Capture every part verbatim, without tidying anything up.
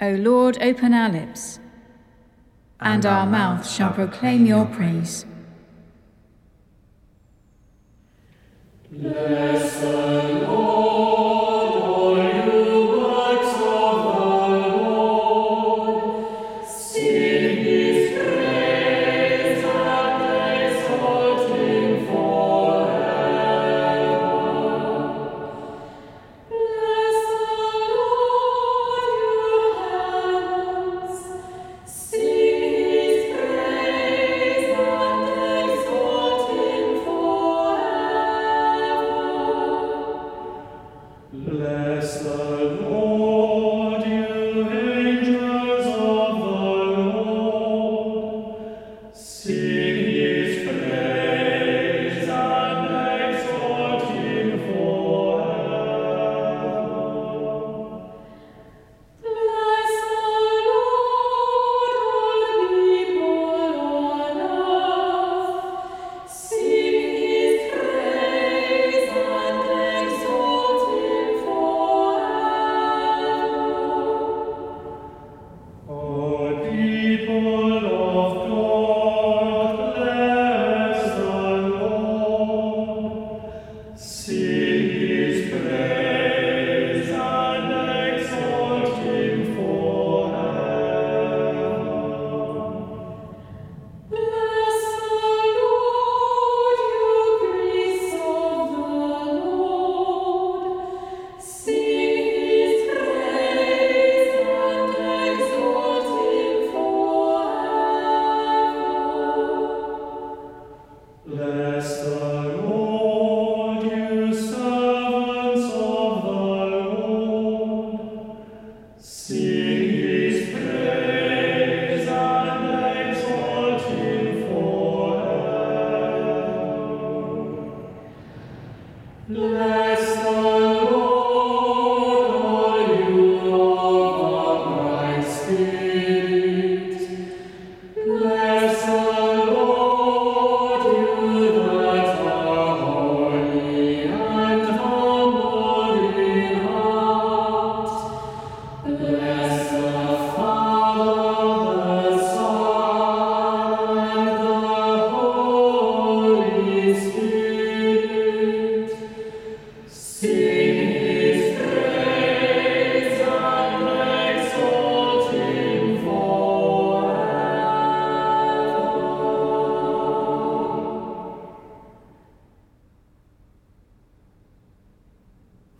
O Lord, open our lips, and our mouth shall proclaim your praise. Bless the Lord, all you works of the Lord. Sing his praise and exalt him forever. Bless the Lord, you heavens. Sing his praise and exalt him forever. Bless the Lord, you angels of the Lord. Sing his praise and exalt him forever. Bless the Lord, all people on earth. Sing his praise and exalt him forever. O people of God, bless the Lord. Sing his praise and exalt him forever. Bless the Lord, you priests of the Lord. Sing his praise and exalt him forever. Bless the Lord, you servants of the Lord. Sing his praise and exalt him forever. Bless the Lord, all you of upright spirit. Bless the Lord, you that are holy and humble in heart. Bless the Father, the Son, and the Holy Spirit. Sing his praise and exalt him forever.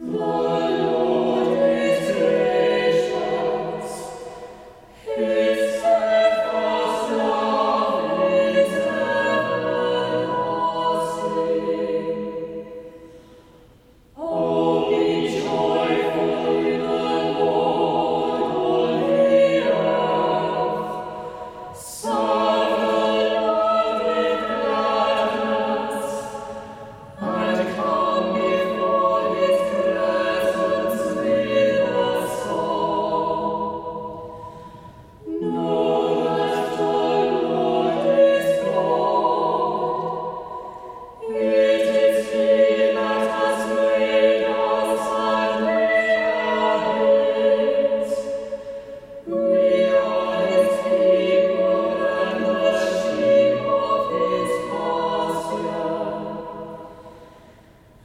The Lord is gracious, his steadfast love is everlasting. Oh, be joyful in the Lord, all the earth. Serve the Lord with gladness, and come before his presence with a song. Know that the Lord is God. It is he that has made us, and we are his. We are his people, and the sheep of his pasture.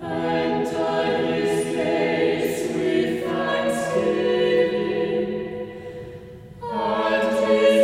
Enter his gates with thanksgiving, and his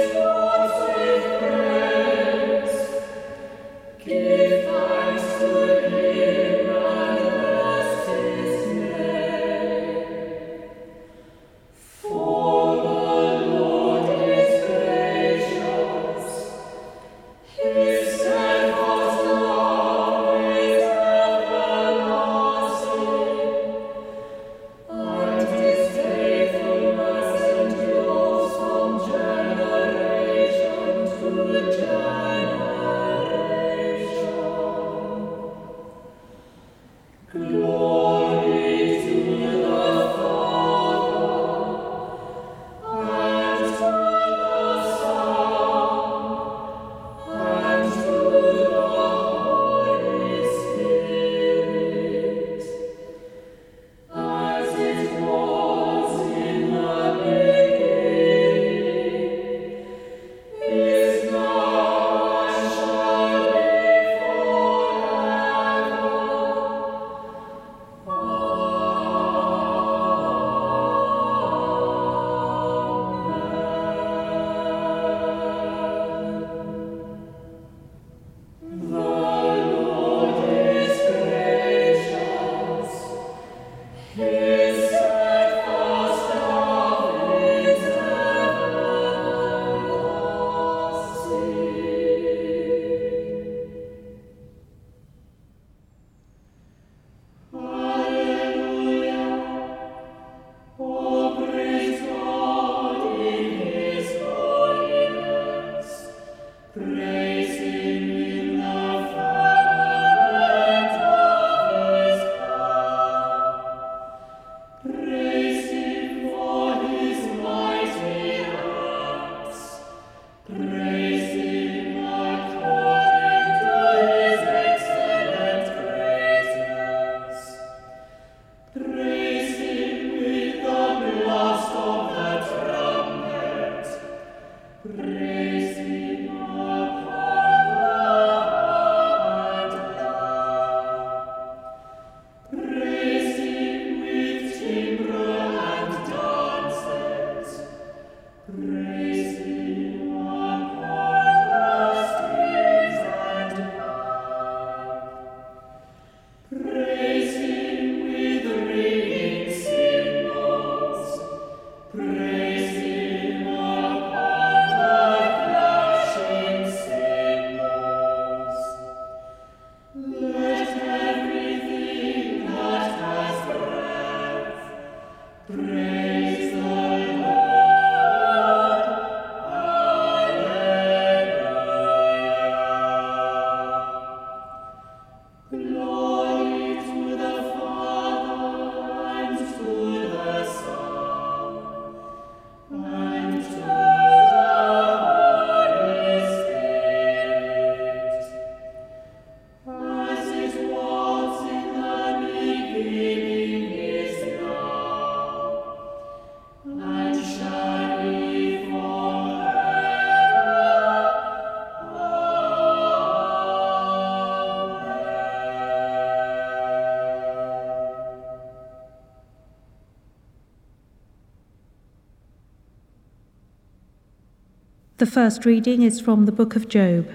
The first reading is from the book of Job,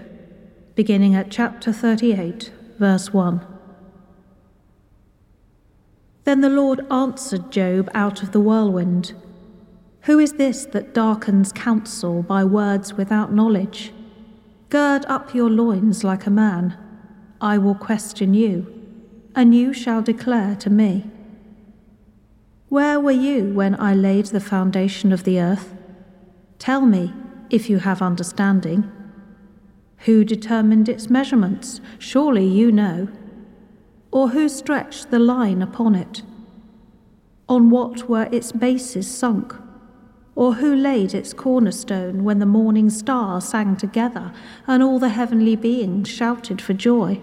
beginning at chapter thirty-eight, verse one. Then the Lord answered Job out of the whirlwind, "Who is this that darkens counsel by words without knowledge? Gird up your loins like a man. I will question you, and you shall declare to me. Where were you when I laid the foundation of the earth? Tell me, if you have understanding. Who determined its measurements? Surely you know. Or who stretched the line upon it? On what were its bases sunk? Or who laid its cornerstone when the morning star sang together and all the heavenly beings shouted for joy?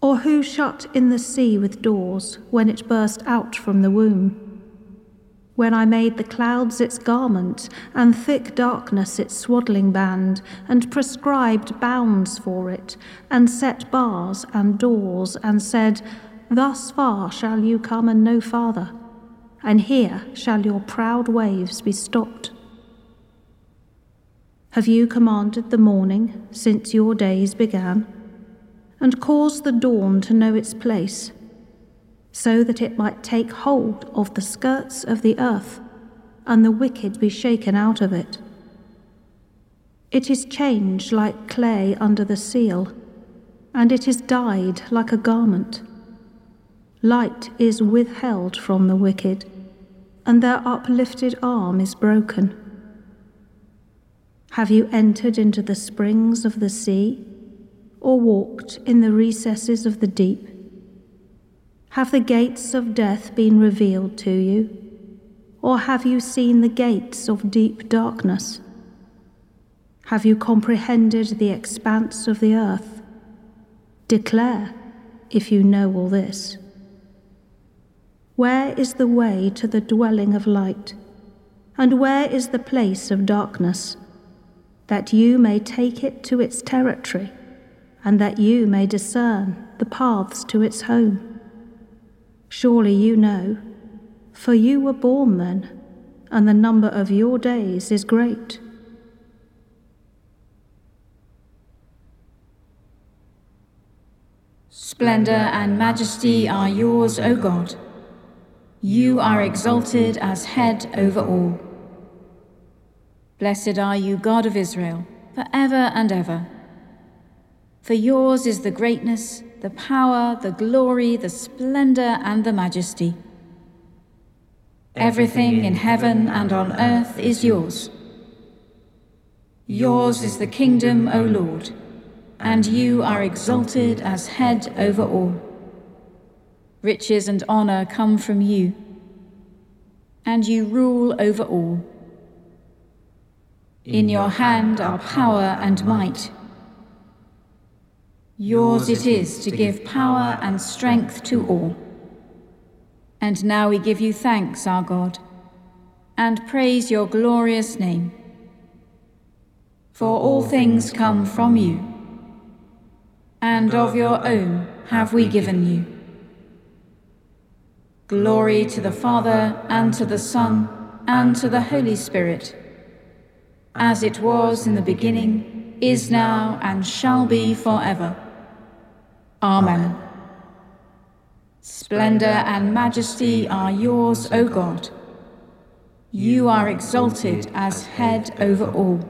Or who shut in the sea with doors when it burst out from the womb? When I made the clouds its garment, and thick darkness its swaddling band, and prescribed bounds for it, and set bars and doors, and said, Thus far shall you come and no farther, and here shall your proud waves be stopped. Have you commanded the morning since your days began, and caused the dawn to know its place, so that it might take hold of the skirts of the earth, and the wicked be shaken out of it? It is changed like clay under the seal, and it is dyed like a garment. Light is withheld from the wicked, and their uplifted arm is broken. Have you entered into the springs of the sea, or walked in the recesses of the deep? Have the gates of death been revealed to you, or have you seen the gates of deep darkness? Have you comprehended the expanse of the earth? Declare, if you know all this. Where is the way to the dwelling of light, and where is the place of darkness, that you may take it to its territory, and that you may discern the paths to its home? Surely you know, for you were born then, and the number of your days is great. Splendor and majesty are yours, O God. You are exalted as head over all. Blessed are you, God of Israel, forever and ever. For yours is the greatness, the power, the glory, the splendor, and the majesty. Everything in heaven and on earth is yours. Yours is the kingdom, O Lord, and you are exalted as head over all. Riches and honor come from you, and you rule over all. In your hand are power and might. Yours it is to give power and strength to all. And now we give you thanks, our God, and praise your glorious name. For all things come from you, and of your own have we given you. Glory to the Father, and to the Son, and to the Holy Spirit, as it was in the beginning, is now, and shall be forever. Amen. Splendor and majesty are yours, O God. You are exalted as head over all.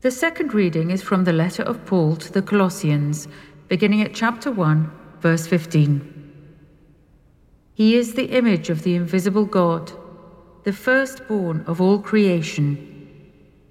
The second reading is from the letter of Paul to the Colossians, beginning at chapter one, verse fifteen. He is the image of the invisible God, the firstborn of all creation.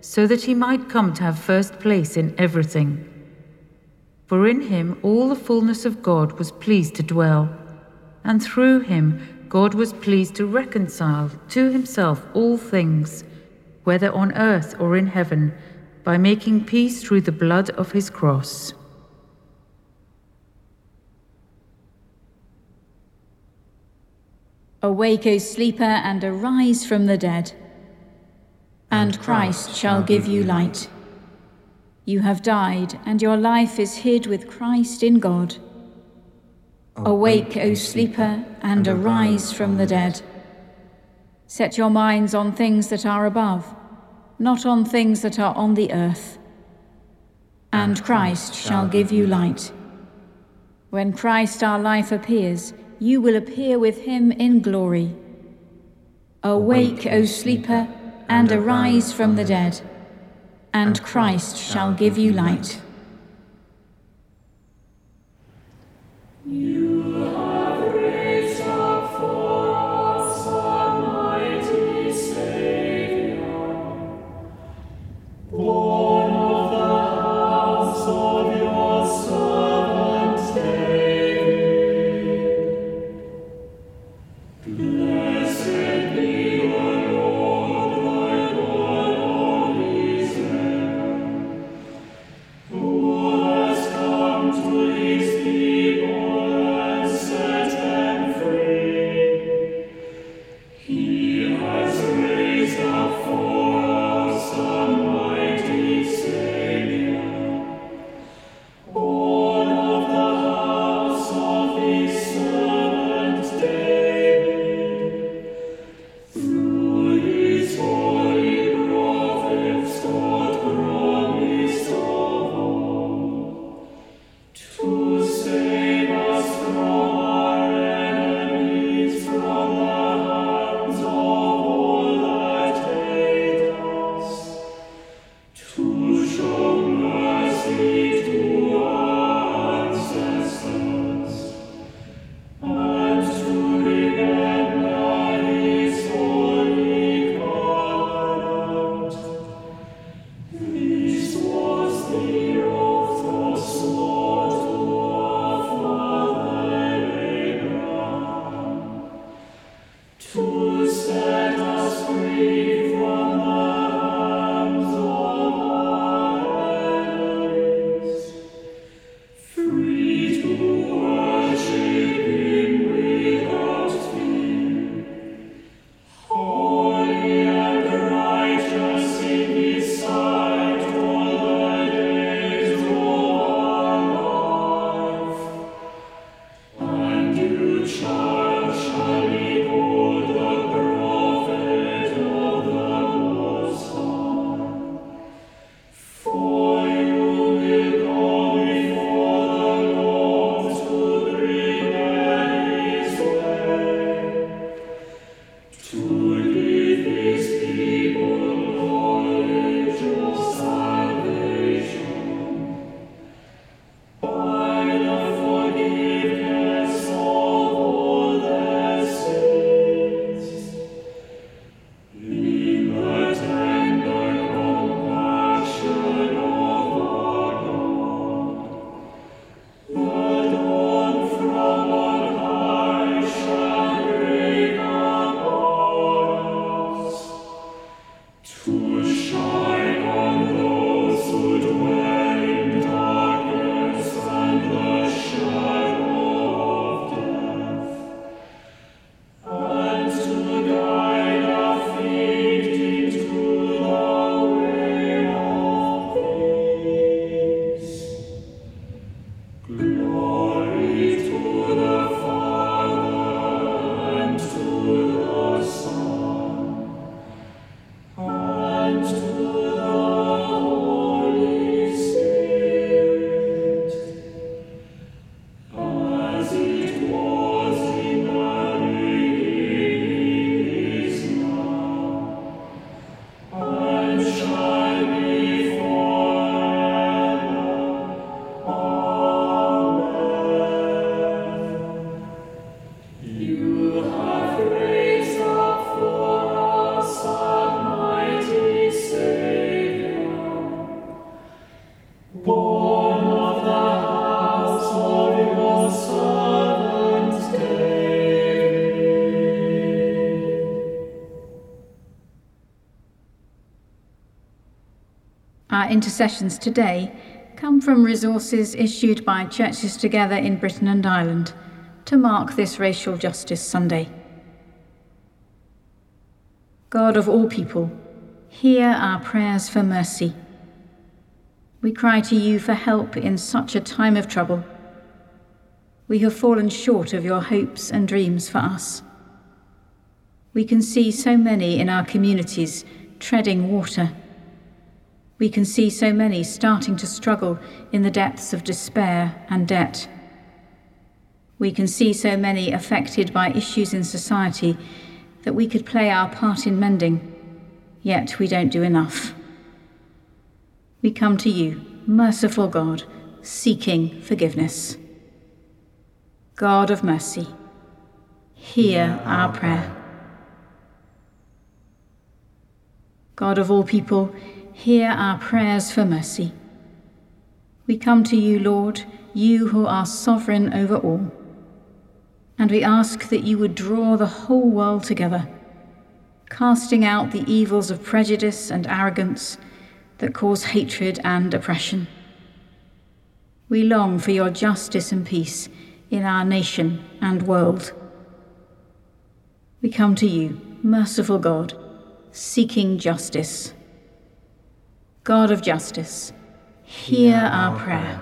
so that he might come to have first place in everything. For in him all the fullness of God was pleased to dwell, and through him God was pleased to reconcile to himself all things, whether on earth or in heaven, by making peace through the blood of his cross. Awake, O sleeper, and arise from the dead, and Christ shall give you light. You have died, and your life is hid with Christ in God. Awake, O sleeper, and arise from the dead. Set your minds on things that are above, not on things that are on the earth. And Christ shall give you light. When Christ our life appears, you will appear with him in glory. Awake, O sleeper, and arise from the dead. And Christ shall give you light. You have raised up for us, Almighty Saviour, born of the house of your servant David. Blessed be the Lord, thy God of Israel, who has come to his people. Save us from our enemies, from the hands of Our intercessions today come from resources issued by Churches Together in Britain and Ireland to mark this Racial Justice Sunday. God of all people, hear our prayers for mercy. We cry to you for help in such a time of trouble. We have fallen short of your hopes and dreams for us. We can see so many in our communities treading water. We can see so many starting to struggle in the depths of despair and debt. We can see so many affected by issues in society that we could play our part in mending, yet we don't do enough. We come to you, merciful God, seeking forgiveness. God of mercy, hear our prayer. God of all people, hear our prayers for mercy. We come to you, Lord, you who are sovereign over all, and we ask that you would draw the whole world together, casting out the evils of prejudice and arrogance that cause hatred and oppression. We long for your justice and peace in our nation and world. We come to you, merciful God, seeking justice. God of justice, hear our prayer.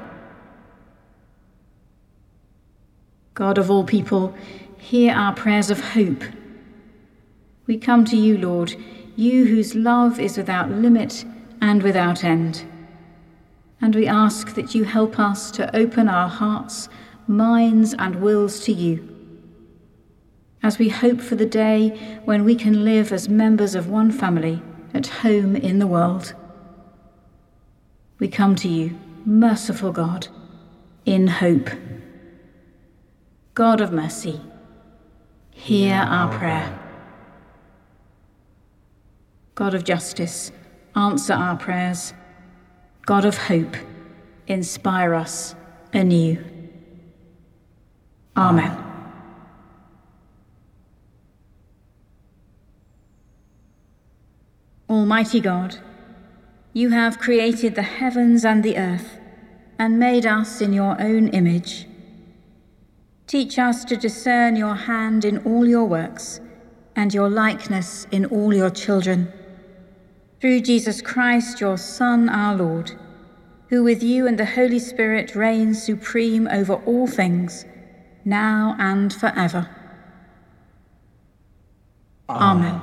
God of all people, hear our prayers of hope. We come to you, Lord, you whose love is without limit and without end. And we ask that you help us to open our hearts, minds, and wills to you, as we hope for the day when we can live as members of one family at home in the world. We come to you, merciful God, in hope. God of mercy, hear our prayer. God of justice, answer our prayers. God of hope, inspire us anew. Amen. Almighty God, you have created the heavens and the earth and made us in your own image. Teach us to discern your hand in all your works and your likeness in all your children. Through Jesus Christ, your Son, our Lord, who with you and the Holy Spirit reigns supreme over all things, now and forever. Amen. Amen.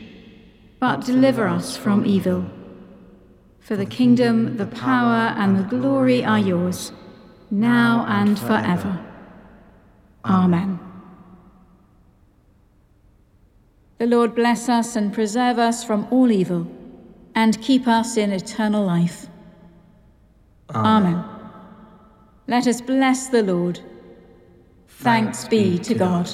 but deliver us from evil. For the kingdom, the power, and the glory are yours, now and forever. Amen. The Lord bless us and preserve us from all evil, and keep us in eternal life. Amen. Let us bless the Lord. Thanks be to God.